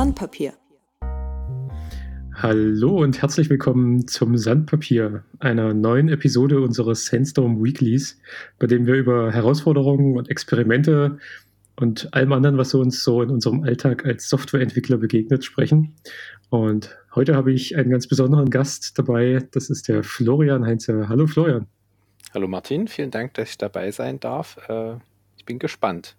Sandpapier. Hallo und herzlich willkommen zum Sandpapier, einer neuen Episode unseres Sandstorm Weeklies, bei dem wir über Herausforderungen und Experimente und allem anderen, was uns so in unserem Alltag als Softwareentwickler begegnet, sprechen. Und heute habe ich einen ganz besonderen Gast dabei, das ist der Florian Heinze. Hallo Florian. Hallo Martin, vielen Dank, dass ich dabei sein darf. Ich bin gespannt.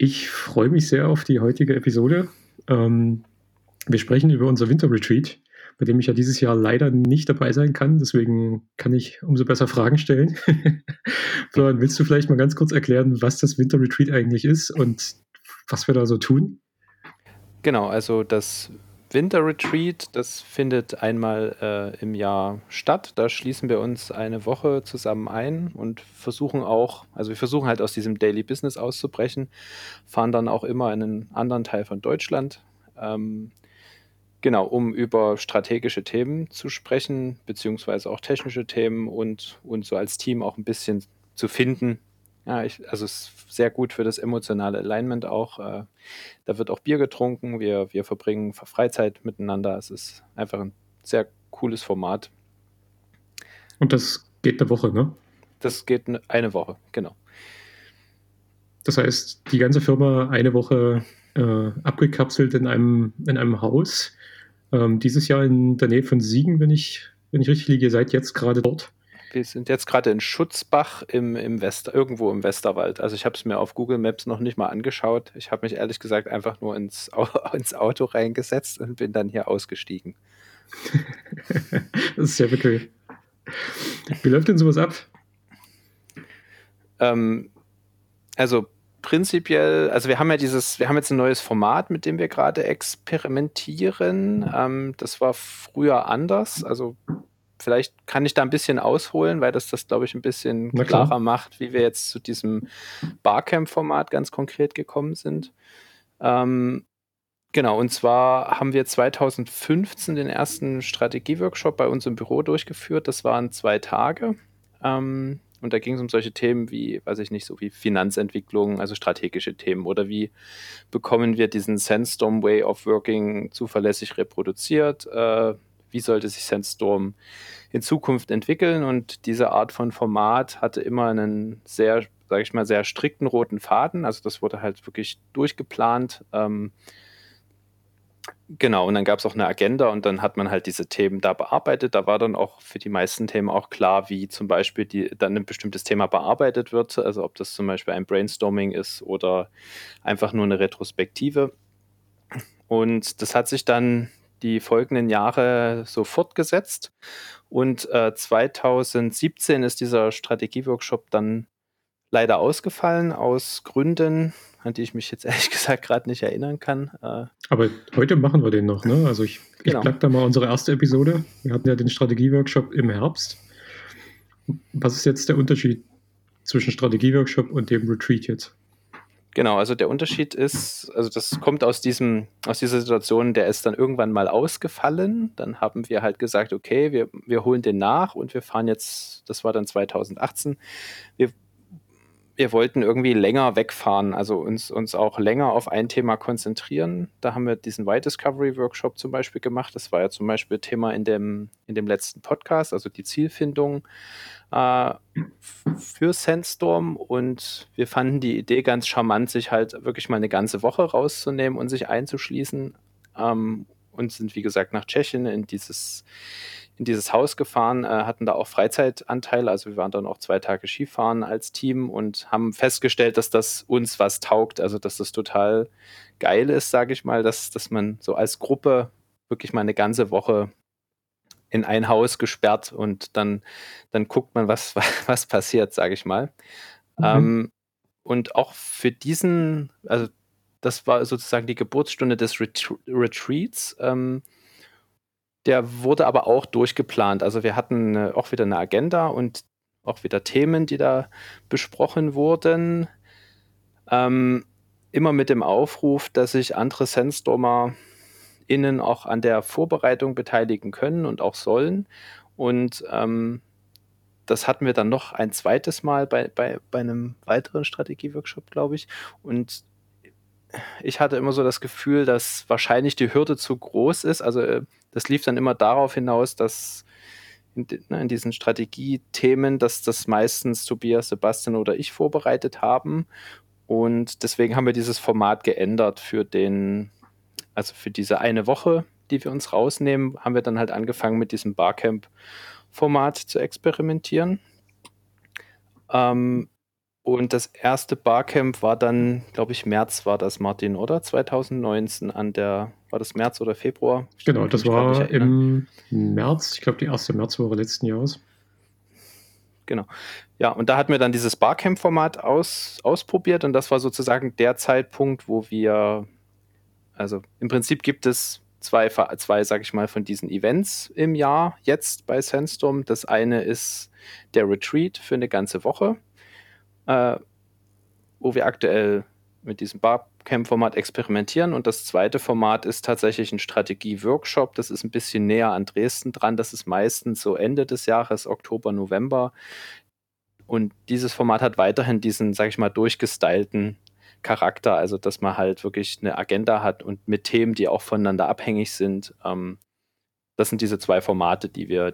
Ich freue mich sehr auf die heutige Episode. Wir sprechen über unser Winterretreat, bei dem ich ja dieses Jahr leider nicht dabei sein kann. Deswegen kann ich umso besser Fragen stellen. Florian, willst du vielleicht mal ganz kurz erklären, was das Winterretreat eigentlich ist und was wir da so tun? Genau, also das Winterretreat, das findet einmal im Jahr statt. Da schließen wir uns eine Woche zusammen ein und versuchen halt aus diesem Daily Business auszubrechen, fahren dann auch immer in einen anderen Teil von Deutschland, um über strategische Themen zu sprechen, beziehungsweise auch technische Themen und so als Team auch ein bisschen zu finden. Ja, es ist sehr gut für das emotionale Alignment auch. Da wird auch Bier getrunken, wir verbringen Freizeit miteinander. Es ist einfach ein sehr cooles Format. Und das geht eine Woche, ne? Das geht eine Woche, genau. Das heißt, die ganze Firma eine Woche abgekapselt in einem Haus. Dieses Jahr in der Nähe von Siegen, wenn ich richtig liege. Ihr seid jetzt gerade dort. Wir sind jetzt gerade in Schutzbach irgendwo im Westerwald. Also ich habe es mir auf Google Maps noch nicht mal angeschaut. Ich habe mich ehrlich gesagt einfach nur ins Auto reingesetzt und bin dann hier ausgestiegen. Das ist sehr bequem. Wie läuft denn sowas ab? Also prinzipiell, also wir haben jetzt ein neues Format, mit dem wir gerade experimentieren. Das war früher anders. Also vielleicht kann ich da ein bisschen ausholen, weil das glaube ich, ein bisschen klarer macht, wie wir jetzt zu diesem Barcamp-Format ganz konkret gekommen sind. Und zwar haben wir 2015 den ersten Strategie-Workshop bei uns im Büro durchgeführt. Das waren 2 Tage. Und da ging es um solche Themen wie, wie Finanzentwicklung, also strategische Themen, oder wie bekommen wir diesen Sandstorm Way of Working zuverlässig reproduziert, wie sollte sich Sandstorm in Zukunft entwickeln, und diese Art von Format hatte immer einen sehr, sehr strikten roten Faden, also das wurde halt wirklich durchgeplant, und dann gab es auch eine Agenda und dann hat man halt diese Themen da bearbeitet. Da war dann auch für die meisten Themen auch klar, wie zum Beispiel dann ein bestimmtes Thema bearbeitet wird, also ob das zum Beispiel ein Brainstorming ist oder einfach nur eine Retrospektive, und das hat sich dann die folgenden Jahre so fortgesetzt, und 2017 ist dieser Strategie-Workshop dann leider ausgefallen aus Gründen, an die ich mich jetzt ehrlich gesagt gerade nicht erinnern kann. Aber heute machen wir den noch, ne? Also ich plug da mal unsere erste Episode. Wir hatten ja den Strategie-Workshop im Herbst. Was ist jetzt der Unterschied zwischen Strategie-Workshop und dem Retreat jetzt? Genau, also der Unterschied ist, also das kommt aus dieser Situation, der ist dann irgendwann mal ausgefallen. Dann haben wir halt gesagt, okay, wir holen den nach und wir fahren jetzt, das war dann 2018, wir wollten irgendwie länger wegfahren, also uns auch länger auf ein Thema konzentrieren. Da haben wir diesen Why Discovery Workshop zum Beispiel gemacht. Das war ja zum Beispiel Thema in dem letzten Podcast, also die Zielfindung für Sandstorm. Und wir fanden die Idee ganz charmant, sich halt wirklich mal eine ganze Woche rauszunehmen und sich einzuschließen. Und sind, wie gesagt, nach Tschechien in dieses Haus gefahren, hatten da auch Freizeitanteile, also wir waren dann auch 2 Tage Skifahren als Team und haben festgestellt, dass das uns was taugt, also dass das total geil ist, sage ich mal, dass man so als Gruppe wirklich mal eine ganze Woche in ein Haus gesperrt und dann guckt man, was passiert, sage ich mal. Mhm. Und auch für diesen, also das war sozusagen die Geburtsstunde des Retreats. Der wurde aber auch durchgeplant. Also wir hatten auch wieder eine Agenda und auch wieder Themen, die da besprochen wurden. Immer mit dem Aufruf, dass sich andere SandstormerInnen auch an der Vorbereitung beteiligen können und auch sollen. Und das hatten wir dann noch ein zweites Mal bei einem weiteren Strategie-Workshop, glaube ich. Und ich hatte immer so das Gefühl, dass wahrscheinlich die Hürde zu groß ist. Also das lief dann immer darauf hinaus, dass in diesen Strategiethemen, dass das meistens Tobias, Sebastian oder ich vorbereitet haben. Und deswegen haben wir dieses Format geändert für diese eine Woche, die wir uns rausnehmen, haben wir dann halt angefangen mit diesem Barcamp-Format zu experimentieren. Und das erste Barcamp war dann, glaube ich, März war das, Martin, oder? 2019 war das März oder Februar? Genau, das war im März, ich glaube die erste Märzwoche letzten Jahres. Genau. Ja, und da hatten wir dann dieses Barcamp-Format ausprobiert und das war sozusagen der Zeitpunkt, wo wir, also im Prinzip gibt es zwei, sag ich mal, von diesen Events im Jahr jetzt bei Sandstorm. Das eine ist der Retreat für eine ganze Woche, wo wir aktuell mit diesem Barcamp-Format experimentieren. Und das zweite Format ist tatsächlich ein Strategie-Workshop. Das ist ein bisschen näher an Dresden dran. Das ist meistens so Ende des Jahres, Oktober, November. Und dieses Format hat weiterhin diesen, sag ich mal, durchgestylten Charakter, also dass man halt wirklich eine Agenda hat und mit Themen, die auch voneinander abhängig sind. Das sind diese zwei Formate, die wir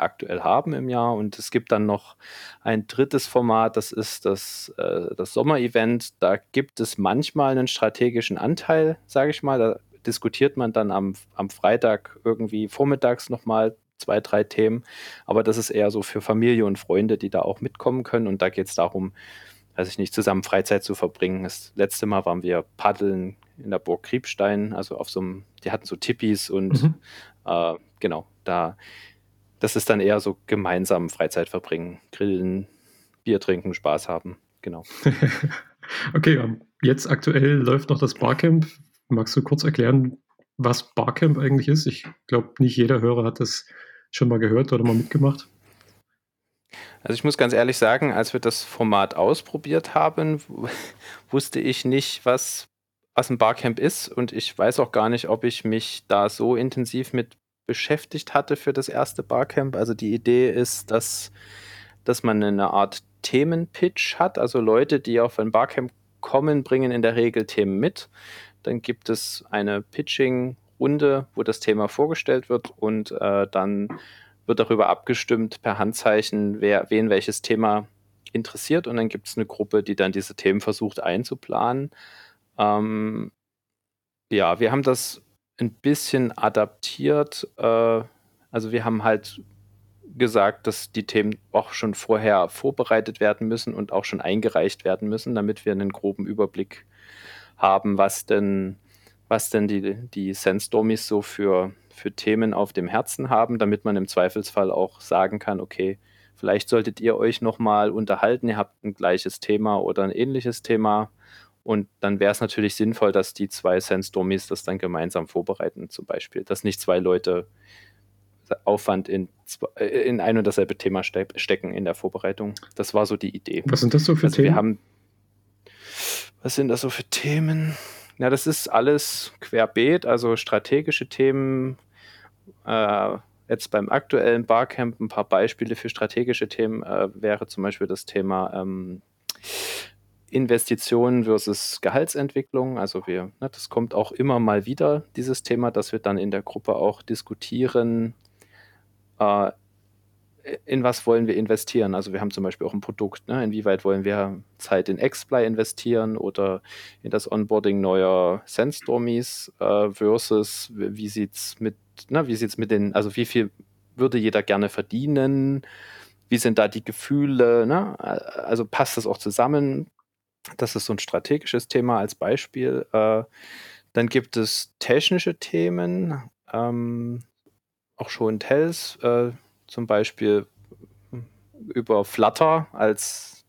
aktuell haben im Jahr. Und es gibt dann noch ein drittes Format, das ist das Sommerevent. Da gibt es manchmal einen strategischen Anteil, sage ich mal. Da diskutiert man dann am Freitag irgendwie vormittags nochmal 2, 3 Themen. Aber das ist eher so für Familie und Freunde, die da auch mitkommen können. Und da geht es darum, zusammen Freizeit zu verbringen. Das letzte Mal waren wir paddeln in der Burg Kriebstein, also die hatten so Tippis und genau, das ist dann eher so gemeinsam Freizeit verbringen, grillen, Bier trinken, Spaß haben, genau. Okay, jetzt aktuell läuft noch das Barcamp. Magst du kurz erklären, was Barcamp eigentlich ist? Ich glaube, nicht jeder Hörer hat das schon mal gehört oder mal mitgemacht. Also ich muss ganz ehrlich sagen, als wir das Format ausprobiert haben, wusste ich nicht, was ein Barcamp ist, und ich weiß auch gar nicht, ob ich mich da so intensiv mit beschäftigt hatte für das erste Barcamp. Also die Idee ist, dass man eine Art Themenpitch hat, also Leute, die auf ein Barcamp kommen, bringen in der Regel Themen mit. Dann gibt es eine Pitching-Runde, wo das Thema vorgestellt wird und dann wird darüber abgestimmt per Handzeichen, wen welches Thema interessiert, und dann gibt es eine Gruppe, die dann diese Themen versucht einzuplanen. Ja, wir haben das ein bisschen adaptiert. Also wir haben halt gesagt, dass die Themen auch schon vorher vorbereitet werden müssen und auch schon eingereicht werden müssen, damit wir einen groben Überblick haben, was denn die Sandstormies so für Themen auf dem Herzen haben, damit man im Zweifelsfall auch sagen kann, okay, vielleicht solltet ihr euch nochmal unterhalten, ihr habt ein gleiches Thema oder ein ähnliches Thema, und dann wäre es natürlich sinnvoll, dass die zwei Sandstormies das dann gemeinsam vorbereiten zum Beispiel, dass nicht zwei Leute Aufwand in ein und dasselbe Thema stecken in der Vorbereitung. Das war so die Idee. Was sind das so für Themen? Was sind das so für Themen? Ja, das ist alles querbeet, also strategische Themen. Jetzt beim aktuellen Barcamp ein paar Beispiele für strategische Themen wäre zum Beispiel das Thema Investitionen versus Gehaltsentwicklung. Also das kommt auch immer mal wieder, dieses Thema, das wir dann in der Gruppe auch diskutieren. In was wollen wir investieren? Also wir haben zum Beispiel auch ein Produkt, ne? Inwieweit wollen wir Zeit in Exply investieren oder in das Onboarding neuer Sandstormies versus wie viel würde jeder gerne verdienen? Wie sind da die Gefühle? Ne? Also passt das auch zusammen? Das ist so ein strategisches Thema als Beispiel. Dann gibt es technische Themen, auch Show and Tells, zum Beispiel über Flutter als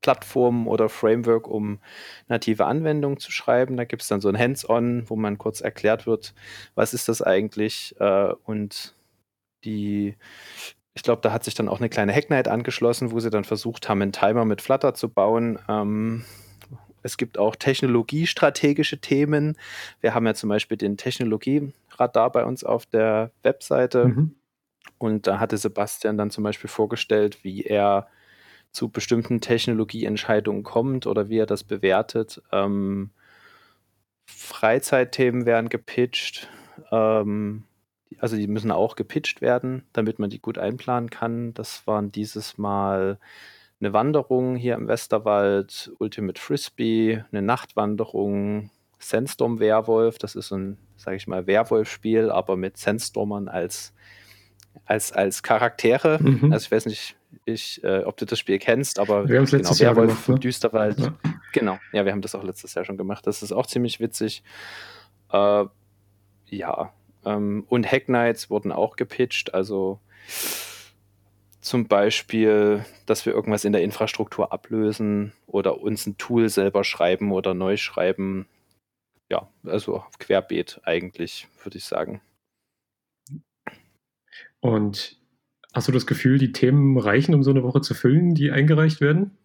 Plattform oder Framework, um native Anwendungen zu schreiben. Da gibt es dann so ein Hands-on, wo man kurz erklärt wird, was ist das eigentlich? Und ich glaube, da hat sich dann auch eine kleine Hacknight angeschlossen, wo sie dann versucht haben, einen Timer mit Flutter zu bauen. Es gibt auch technologiestrategische Themen. Wir haben ja zum Beispiel den Technologieradar bei uns auf der Webseite. Und da hatte Sebastian dann zum Beispiel vorgestellt, wie er zu bestimmten Technologieentscheidungen kommt oder wie er das bewertet. Freizeitthemen werden gepitcht, also die müssen auch gepitcht werden, damit man die gut einplanen kann. Das waren dieses Mal eine Wanderung hier im Westerwald, Ultimate Frisbee, eine Nachtwanderung, Sandstorm Werwolf, das ist ein, sage ich mal, Werwolf-Spiel, aber mit Sandstormern als Charaktere. Mhm. Also ich weiß nicht, ob du das Spiel kennst, aber wir haben es letztes Jahr Werwolf gemacht, ne? Düsterwald. Ja. Genau, ja, wir haben das auch letztes Jahr schon gemacht. Das ist auch ziemlich witzig. Und Hack Nights wurden auch gepitcht, also zum Beispiel, dass wir irgendwas in der Infrastruktur ablösen oder uns ein Tool selber schreiben oder neu schreiben. Ja, also querbeet eigentlich, würde ich sagen. Und hast du das Gefühl, die Themen reichen, um so eine Woche zu füllen, die eingereicht werden?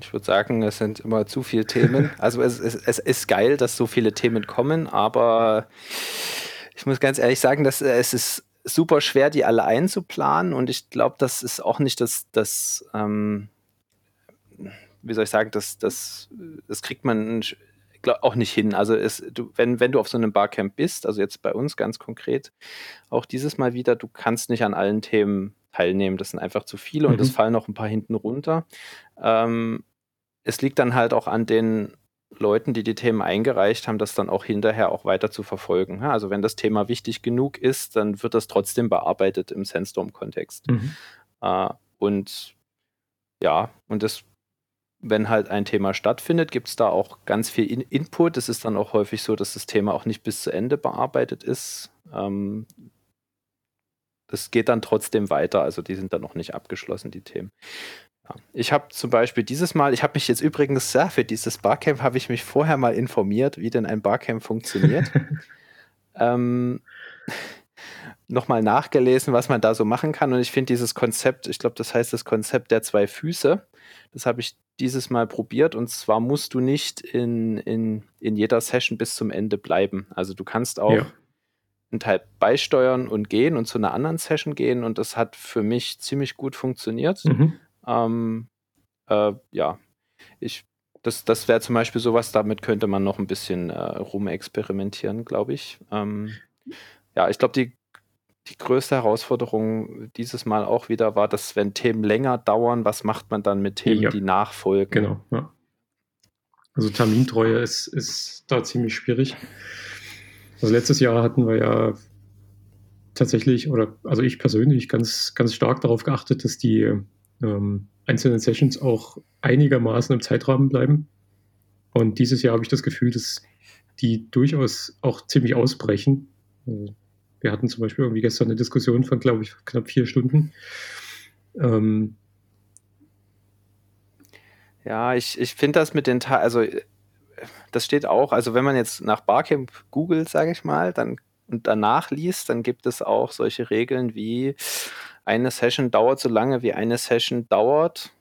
Ich würde sagen, es sind immer zu viele Themen. Also es ist geil, dass so viele Themen kommen, aber ich muss ganz ehrlich sagen, dass es ist super schwer, die alle einzuplanen, und ich glaube, das ist auch nicht das kriegt man auch nicht hin. Also wenn du auf so einem Barcamp bist, also jetzt bei uns ganz konkret, auch dieses Mal wieder, du kannst nicht an allen Themen teilnehmen. Das sind einfach zu viele, und es fallen noch ein paar hinten runter. Es liegt dann halt auch an den Leuten, die die Themen eingereicht haben, das dann auch hinterher auch weiter zu verfolgen. Also wenn das Thema wichtig genug ist, dann wird das trotzdem bearbeitet im Sandstorm-Kontext. Mhm. Wenn halt ein Thema stattfindet, gibt es da auch ganz viel Input. Es ist dann auch häufig so, dass das Thema auch nicht bis zu Ende bearbeitet ist. Das geht dann trotzdem weiter. Also die sind dann noch nicht abgeschlossen, die Themen. Ja. Ich habe zum Beispiel dieses Mal, ich habe mich jetzt übrigens für dieses Barcamp, habe ich mich vorher mal informiert, wie denn ein Barcamp funktioniert. Nochmal nachgelesen, was man da so machen kann. Und ich finde dieses Konzept, ich glaube, das heißt das Konzept der 2 Füße. Das habe ich dieses Mal probiert, und zwar musst du nicht in jeder Session bis zum Ende bleiben. Also du kannst auch einen Teil beisteuern und gehen und zu einer anderen Session gehen, und das hat für mich ziemlich gut funktioniert. Mhm. Das wäre zum Beispiel sowas, damit könnte man noch ein bisschen rumexperimentieren, glaube ich. Ich glaube, die größte Herausforderung dieses Mal auch wieder war, dass, wenn Themen länger dauern, was macht man dann mit Themen, die nachfolgen? Genau, ja. Also Termintreue ist da ziemlich schwierig. Also letztes Jahr hatten wir ja tatsächlich, also ich persönlich, ganz, ganz stark darauf geachtet, dass die einzelnen Sessions auch einigermaßen im Zeitrahmen bleiben. Und dieses Jahr habe ich das Gefühl, dass die durchaus auch ziemlich ausbrechen. Also wir hatten zum Beispiel irgendwie gestern eine Diskussion von, glaube ich, knapp 4 Stunden. Ich finde das mit den Teilen, also das steht auch, also wenn man jetzt nach Barcamp googelt, sage ich mal, dann und danach liest, dann gibt es auch solche Regeln wie: eine Session dauert so lange, wie eine Session dauert,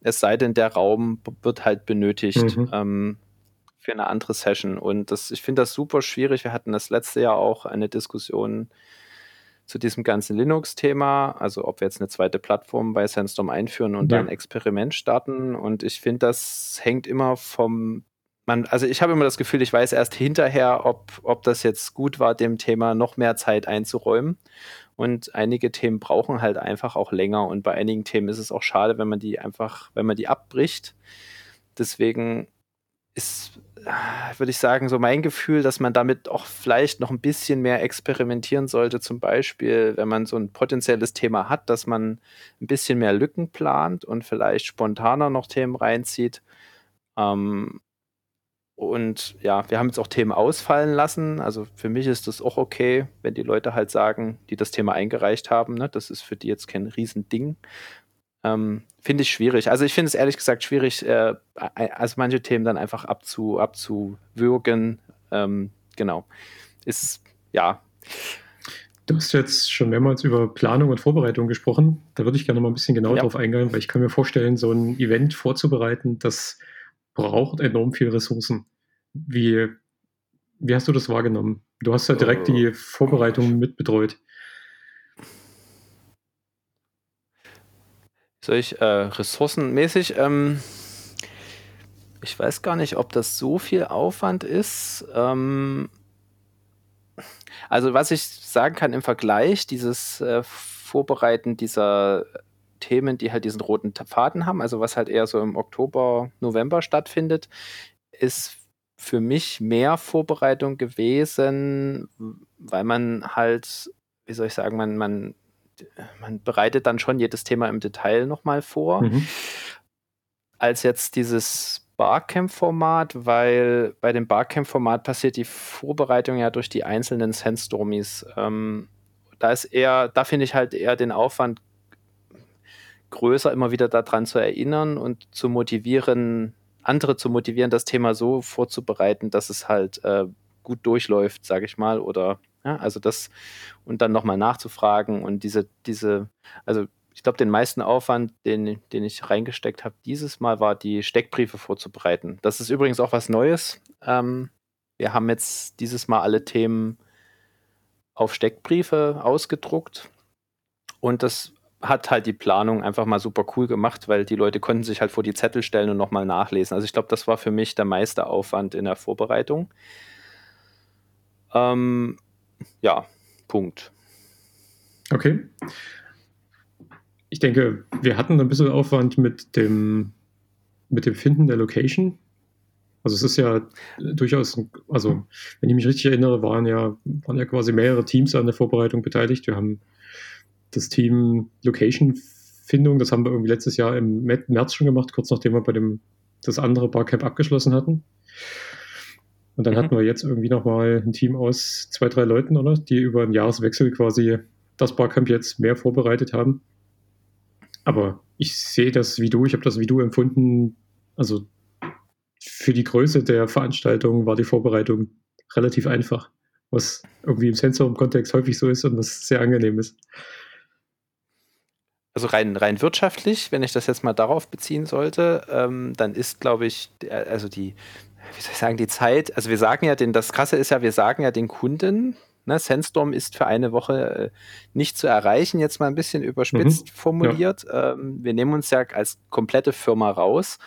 es sei denn, der Raum wird halt benötigt, für eine andere Session. Und ich finde das super schwierig. Wir hatten das letzte Jahr auch eine Diskussion zu diesem ganzen Linux-Thema, also ob wir jetzt eine zweite Plattform bei Sandstorm einführen und dann ein Experiment starten. Und ich finde, das hängt immer ich habe immer das Gefühl, ich weiß erst hinterher, ob das jetzt gut war, dem Thema noch mehr Zeit einzuräumen. Und einige Themen brauchen halt einfach auch länger. Und bei einigen Themen ist es auch schade, wenn man die abbricht. Deswegen ist, würde ich sagen, so mein Gefühl, dass man damit auch vielleicht noch ein bisschen mehr experimentieren sollte. Zum Beispiel, wenn man so ein potenzielles Thema hat, dass man ein bisschen mehr Lücken plant und vielleicht spontaner noch Themen reinzieht. Wir haben jetzt auch Themen ausfallen lassen. Also für mich ist das auch okay, wenn die Leute halt sagen, die das Thema eingereicht haben, ne? Das ist für die jetzt kein Riesending. Finde ich schwierig. Also ich finde es ehrlich gesagt schwierig, manche Themen dann einfach abzuwürgen. Genau. Ist, ja. Du hast jetzt schon mehrmals über Planung und Vorbereitung gesprochen. Da würde ich gerne mal ein bisschen genauer drauf eingehen, weil ich kann mir vorstellen, so ein Event vorzubereiten, das braucht enorm viel Ressourcen. Wie hast du das wahrgenommen? Du hast ja direkt die Vorbereitung mitbetreut. Soll ich ressourcenmäßig? Ich weiß gar nicht, ob das so viel Aufwand ist. Also was ich sagen kann im Vergleich, dieses Vorbereiten dieser Themen, die halt diesen roten Faden haben, also was halt eher so im Oktober, November stattfindet, ist für mich mehr Vorbereitung gewesen, weil man halt, wie soll ich sagen, man bereitet dann schon jedes Thema im Detail nochmal vor, als jetzt dieses Barcamp-Format, weil bei dem Barcamp-Format passiert die Vorbereitung ja durch die einzelnen Sandstormies. Da finde ich halt eher den Aufwand größer, immer wieder daran zu erinnern und zu motivieren, andere zu motivieren, das Thema so vorzubereiten, dass es halt gut durchläuft, sage ich mal, oder ja, also das und dann nochmal nachzufragen und diese, also ich glaube, den meisten Aufwand, den ich reingesteckt habe dieses Mal, war die Steckbriefe vorzubereiten. Das ist übrigens auch was Neues. Wir haben jetzt dieses Mal alle Themen auf Steckbriefe ausgedruckt und das hat halt die Planung einfach mal super cool gemacht, weil die Leute konnten sich halt vor die Zettel stellen und nochmal nachlesen. Also ich glaube, das war für mich der meiste Aufwand in der Vorbereitung. Ja, Punkt. Okay. Ich denke, wir hatten ein bisschen Aufwand mit dem Finden der Location. Also es ist ja durchaus, also wenn ich mich richtig erinnere, waren ja quasi mehrere Teams an der Vorbereitung beteiligt. Wir haben das Team Location-Findung, das haben wir irgendwie letztes Jahr im März schon gemacht, kurz nachdem wir bei das andere Barcamp abgeschlossen hatten. Und dann hatten wir jetzt irgendwie nochmal ein Team aus 2-3 Leuten, oder? Die über einen Jahreswechsel quasi das Barcamp jetzt mehr vorbereitet haben. Aber ich sehe das wie du, ich habe das wie du empfunden. Also für die Größe der Veranstaltung war die Vorbereitung relativ einfach, was irgendwie im Sandstorm-Kontext häufig so ist und was sehr angenehm ist. Also rein wirtschaftlich, wenn ich das jetzt mal darauf beziehen sollte, dann ist, glaube ich, also die, wie soll ich sagen, die Zeit, also wir sagen ja, das Krasse ist ja, wir sagen ja den Kunden, ne, Sandstorm ist für eine Woche nicht zu erreichen, jetzt mal ein bisschen überspitzt formuliert. Ja. Wir nehmen uns ja als komplette Firma raus,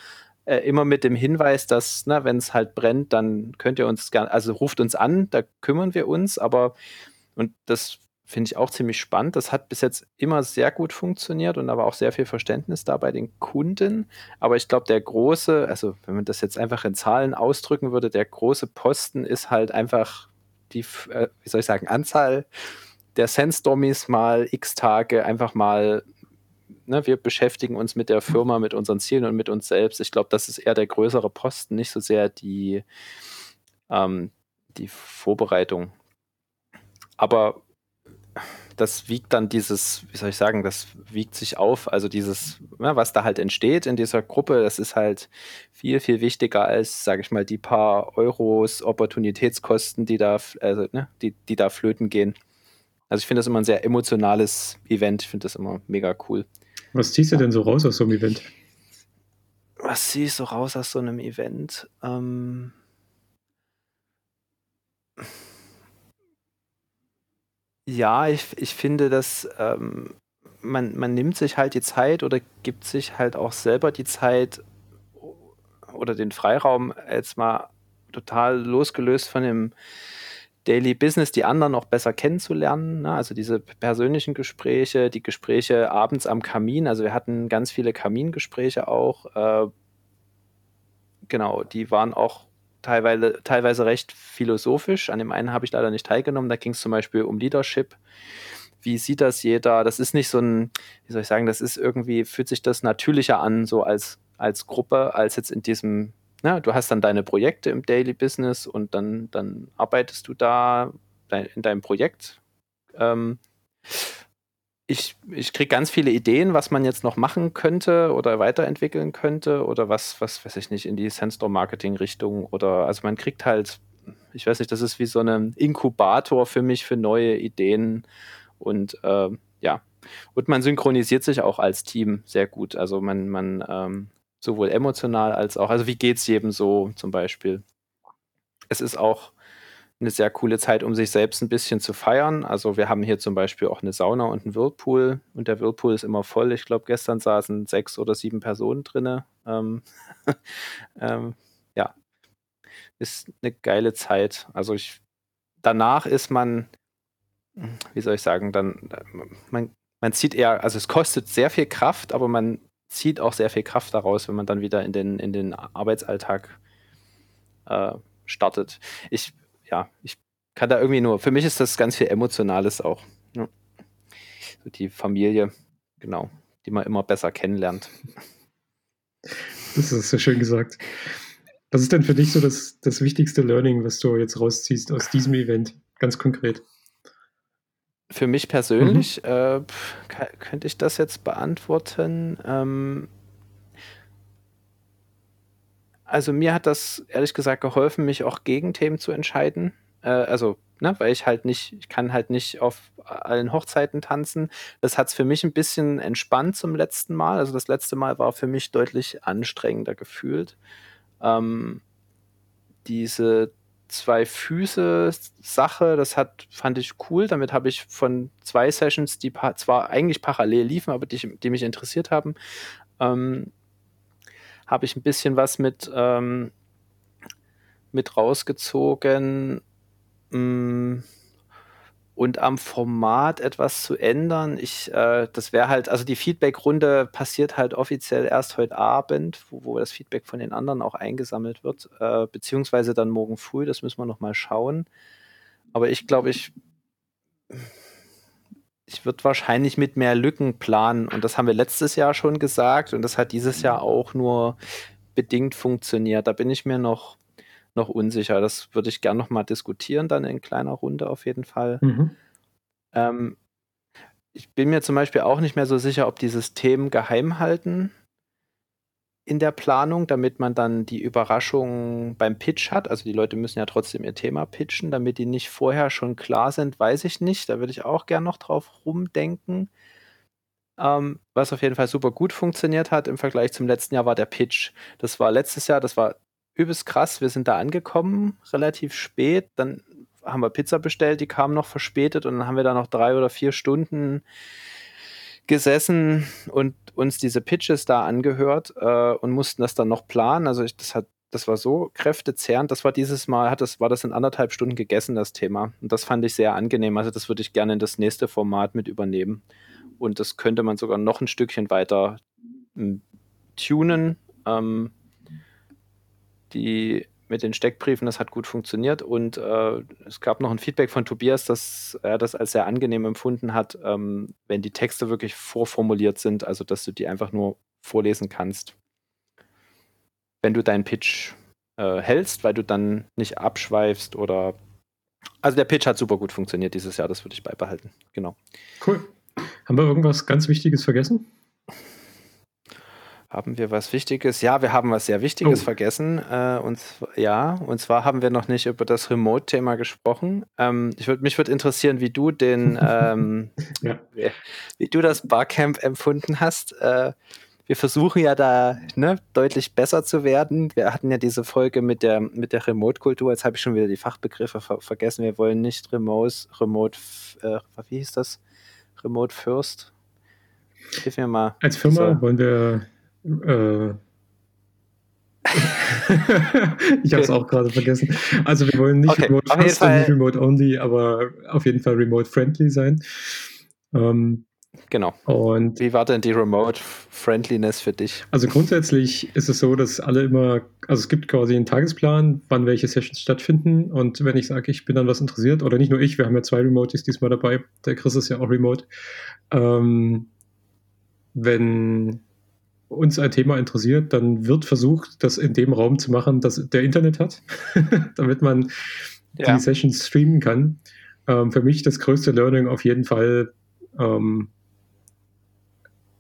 immer mit dem Hinweis, dass, wenn es halt brennt, dann könnt ihr uns gerne, also ruft uns an, da kümmern wir uns, aber, und das finde ich auch ziemlich spannend. Das hat bis jetzt immer sehr gut funktioniert und aber auch sehr viel Verständnis da bei den Kunden. Aber ich glaube, der große, also wenn man das jetzt einfach in Zahlen ausdrücken würde, der große Posten ist halt einfach die, wie soll ich sagen, Anzahl der Sandstormies mal x Tage einfach mal, wir beschäftigen uns mit der Firma, mit unseren Zielen und mit uns selbst. Ich glaube, das ist eher der größere Posten, nicht so sehr die Vorbereitung. Aber das wiegt dann dieses, wie soll ich sagen, das wiegt sich auf, also dieses, was da halt entsteht in dieser Gruppe, das ist halt viel, viel wichtiger als, sage ich mal, die paar Euros Opportunitätskosten, die da, die da flöten gehen. Also ich finde das immer ein sehr emotionales Event, ich finde das immer mega cool. Was ziehst du denn so raus aus so einem Event? Was ziehe ich so raus aus so einem Event? Ja, ich finde, dass man nimmt sich halt die Zeit oder gibt sich halt auch selber die Zeit oder den Freiraum, jetzt mal total losgelöst von dem Daily Business, die anderen auch besser kennenzulernen. Ne? Also diese persönlichen Gespräche, die Gespräche abends am Kamin. Also wir hatten ganz viele Kamingespräche auch. Genau, die waren auch teilweise recht philosophisch. An dem einen habe ich leider nicht teilgenommen. Da ging es zum Beispiel um Leadership. Wie sieht das jeder? Das ist nicht so ein, wie soll ich sagen, das ist irgendwie, fühlt sich das natürlicher an, so als Gruppe, als jetzt in diesem, du hast dann deine Projekte im Daily Business und dann arbeitest du da in deinem Projekt. Ich kriege ganz viele Ideen, was man jetzt noch machen könnte oder weiterentwickeln könnte oder was weiß ich nicht, in die Sandstorm-Marketing-Richtung oder, also man kriegt halt, ich weiß nicht, das ist wie so ein Inkubator für mich für neue Ideen und ja, und man synchronisiert sich auch als Team sehr gut, also man sowohl emotional als auch, also wie geht's jedem so zum Beispiel. Es ist auch eine sehr coole Zeit, um sich selbst ein bisschen zu feiern. Also wir haben hier zum Beispiel auch eine Sauna und einen Whirlpool und der Whirlpool ist immer voll. Ich glaube, gestern saßen 6 oder 7 Personen drinne. Ja, ist eine geile Zeit. Also danach ist man, wie soll ich sagen, man zieht eher, also es kostet sehr viel Kraft, aber man zieht auch sehr viel Kraft daraus, wenn man dann wieder in den Arbeitsalltag startet. Ich kann da irgendwie nur, für mich ist das ganz viel Emotionales auch. Ja. So die Familie, genau, die man immer besser kennenlernt. Das ist so schön gesagt. Was ist denn für dich so das wichtigste Learning, was du jetzt rausziehst aus diesem Event, ganz konkret? Für mich persönlich könnte ich das jetzt beantworten. Also mir hat das ehrlich gesagt geholfen, mich auch gegen Themen zu entscheiden. Weil ich kann halt nicht auf allen Hochzeiten tanzen. Das hat es für mich ein bisschen entspannt zum letzten Mal. Also das letzte Mal war für mich deutlich anstrengender gefühlt. Diese 2-Füße-Sache, fand ich cool. Damit habe ich von 2 Sessions, die zwar eigentlich parallel liefen, aber die mich interessiert haben, habe ich ein bisschen was mit rausgezogen. Und am Format etwas zu ändern, das wäre halt, also die Feedback-Runde passiert halt offiziell erst heute Abend, wo das Feedback von den anderen auch eingesammelt wird, beziehungsweise dann morgen früh, das müssen wir nochmal schauen. Aber ich glaube, ich würde wahrscheinlich mit mehr Lücken planen und das haben wir letztes Jahr schon gesagt und das hat dieses Jahr auch nur bedingt funktioniert. Da bin ich mir noch unsicher. Das würde ich gerne nochmal diskutieren, dann in kleiner Runde auf jeden Fall. Ich bin mir zum Beispiel auch nicht mehr so sicher, ob dieses Thema geheim halten in der Planung, damit man dann die Überraschung beim Pitch hat. Also die Leute müssen ja trotzdem ihr Thema pitchen, damit die nicht vorher schon klar sind, weiß ich nicht. Da würde ich auch gerne noch drauf rumdenken. Was auf jeden Fall super gut funktioniert hat im Vergleich zum letzten Jahr war der Pitch. Das war letztes Jahr, das war übelst krass, wir sind da angekommen, relativ spät, dann haben wir Pizza bestellt, die kam noch verspätet und dann haben wir da noch 3 oder 4 Stunden gesessen und uns diese Pitches da angehört und mussten das dann noch planen, also das war so kräftezehrend, das war dieses Mal, war das in 1,5 Stunden gegessen, das Thema und das fand ich sehr angenehm, also das würde ich gerne in das nächste Format mit übernehmen und das könnte man sogar noch ein Stückchen weiter tunen, die mit den Steckbriefen, das hat gut funktioniert und es gab noch ein Feedback von Tobias, dass er das als sehr angenehm empfunden hat, wenn die Texte wirklich vorformuliert sind, also dass du die einfach nur vorlesen kannst, wenn du deinen Pitch hältst, weil du dann nicht abschweifst oder also der Pitch hat super gut funktioniert dieses Jahr, das würde ich beibehalten, genau. Cool. Haben wir irgendwas ganz Wichtiges vergessen? Haben wir was Wichtiges? Ja, wir haben was sehr Wichtiges vergessen. Und zwar haben wir noch nicht über das Remote-Thema gesprochen. Mich würde interessieren, wie du wie du das Barcamp empfunden hast. Wir versuchen ja da deutlich besser zu werden. Wir hatten ja diese Folge mit der Remote-Kultur. Jetzt habe ich schon wieder die Fachbegriffe vergessen. Wir wollen nicht wie hieß das? Remote First? Hilf mir mal. Als Firma wollen wir ich habe es auch gerade vergessen. Also wir wollen nicht Remote First und nicht Remote Only, aber auf jeden Fall Remote Friendly sein. Genau. Und wie war denn die Remote Friendliness für dich? Also grundsätzlich ist es so, dass alle immer, also es gibt quasi einen Tagesplan, wann welche Sessions stattfinden und wenn ich sage, ich bin an was interessiert, oder nicht nur ich, wir haben ja 2 Remotes diesmal dabei, der Chris ist ja auch remote, wenn uns ein Thema interessiert, dann wird versucht, das in dem Raum zu machen, dass der Internet hat, damit man die Sessions streamen kann. Für mich das größte Learning auf jeden Fall,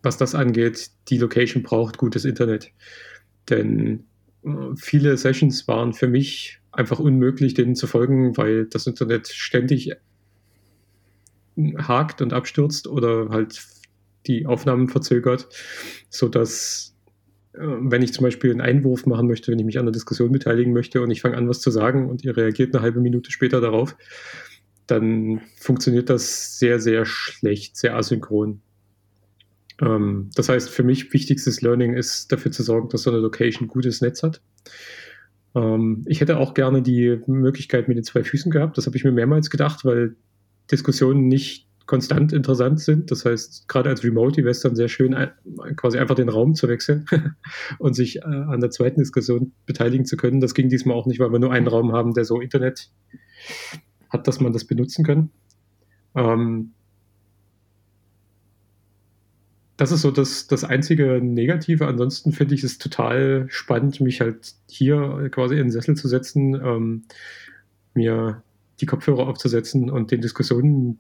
was das angeht, die Location braucht gutes Internet. Denn viele Sessions waren für mich einfach unmöglich, denen zu folgen, weil das Internet ständig hakt und abstürzt oder halt die Aufnahmen verzögert, sodass wenn ich zum Beispiel einen Einwurf machen möchte, wenn ich mich an der Diskussion beteiligen möchte und ich fange an, was zu sagen und ihr reagiert eine halbe Minute später darauf, dann funktioniert das sehr, sehr schlecht, sehr asynchron. Das heißt, für mich wichtigstes Learning ist, dafür zu sorgen, dass so eine Location ein gutes Netz hat. Ich hätte auch gerne die Möglichkeit mit den zwei Füßen gehabt. Das habe ich mir mehrmals gedacht, weil Diskussionen nicht konstant interessant sind. Das heißt, gerade als Remote wäre es dann sehr schön, quasi einfach den Raum zu wechseln und sich an der zweiten Diskussion beteiligen zu können. Das ging diesmal auch nicht, weil wir nur einen Raum haben, der so Internet hat, dass man das benutzen kann. Das ist so das einzige Negative. Ansonsten finde ich es total spannend, mich halt hier quasi in den Sessel zu setzen, mir die Kopfhörer aufzusetzen und den Diskussionen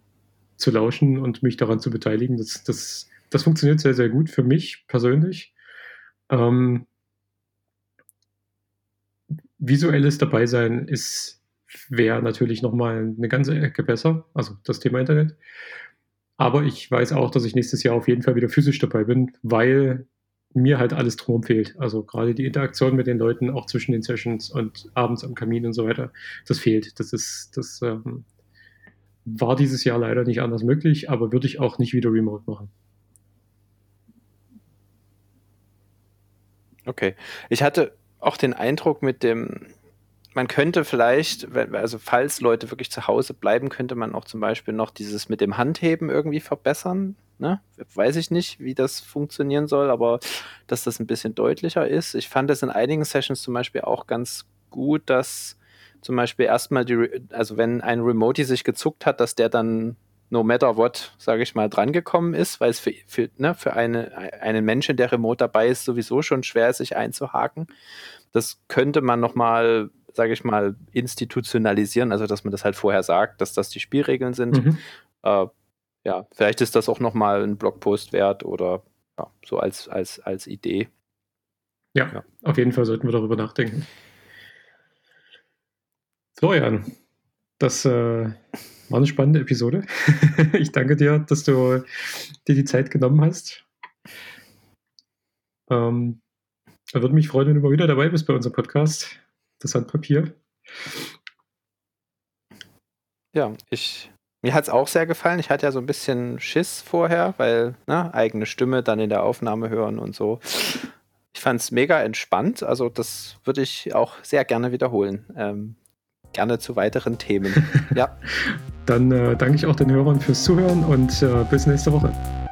zu lauschen und mich daran zu beteiligen. Das funktioniert sehr, sehr gut für mich persönlich. Visuelles Dabeisein wäre natürlich nochmal eine ganze Ecke besser, also das Thema Internet. Aber ich weiß auch, dass ich nächstes Jahr auf jeden Fall wieder physisch dabei bin, weil mir halt alles drumherum fehlt. Also gerade die Interaktion mit den Leuten, auch zwischen den Sessions und abends am Kamin und so weiter, das fehlt. Das war dieses Jahr leider nicht anders möglich, aber würde ich auch nicht wieder remote machen. Okay. Ich hatte auch den Eindruck man könnte vielleicht, also falls Leute wirklich zu Hause bleiben, könnte man auch zum Beispiel noch dieses mit dem Handheben irgendwie verbessern. Ne? Weiß ich nicht, wie das funktionieren soll, aber dass das ein bisschen deutlicher ist. Ich fand es in einigen Sessions zum Beispiel auch ganz gut, dass zum Beispiel erstmal wenn ein Remote sich gezuckt hat, dass der dann no matter what, sage ich mal, drangekommen ist, weil es für einen Menschen, der remote dabei ist, sowieso schon schwer ist, sich einzuhaken. Das könnte man nochmal, sage ich mal, institutionalisieren, also dass man das halt vorher sagt, dass das die Spielregeln sind. Mhm. Vielleicht ist das auch nochmal ein Blogpost wert oder ja, so als Idee. Ja, auf jeden Fall sollten wir darüber nachdenken. Florian, das war eine spannende Episode. Ich danke dir, dass du dir die Zeit genommen hast. Würde mich freuen, wenn du mal wieder dabei bist bei unserem Podcast. Das Sandpapier. Ja, mir hat es auch sehr gefallen. Ich hatte ja so ein bisschen Schiss vorher, weil eigene Stimme dann in der Aufnahme hören und so. Ich fand es mega entspannt. Also das würde ich auch sehr gerne wiederholen. Gerne zu weiteren Themen. Ja. Dann danke ich auch den Hörern fürs Zuhören und bis nächste Woche.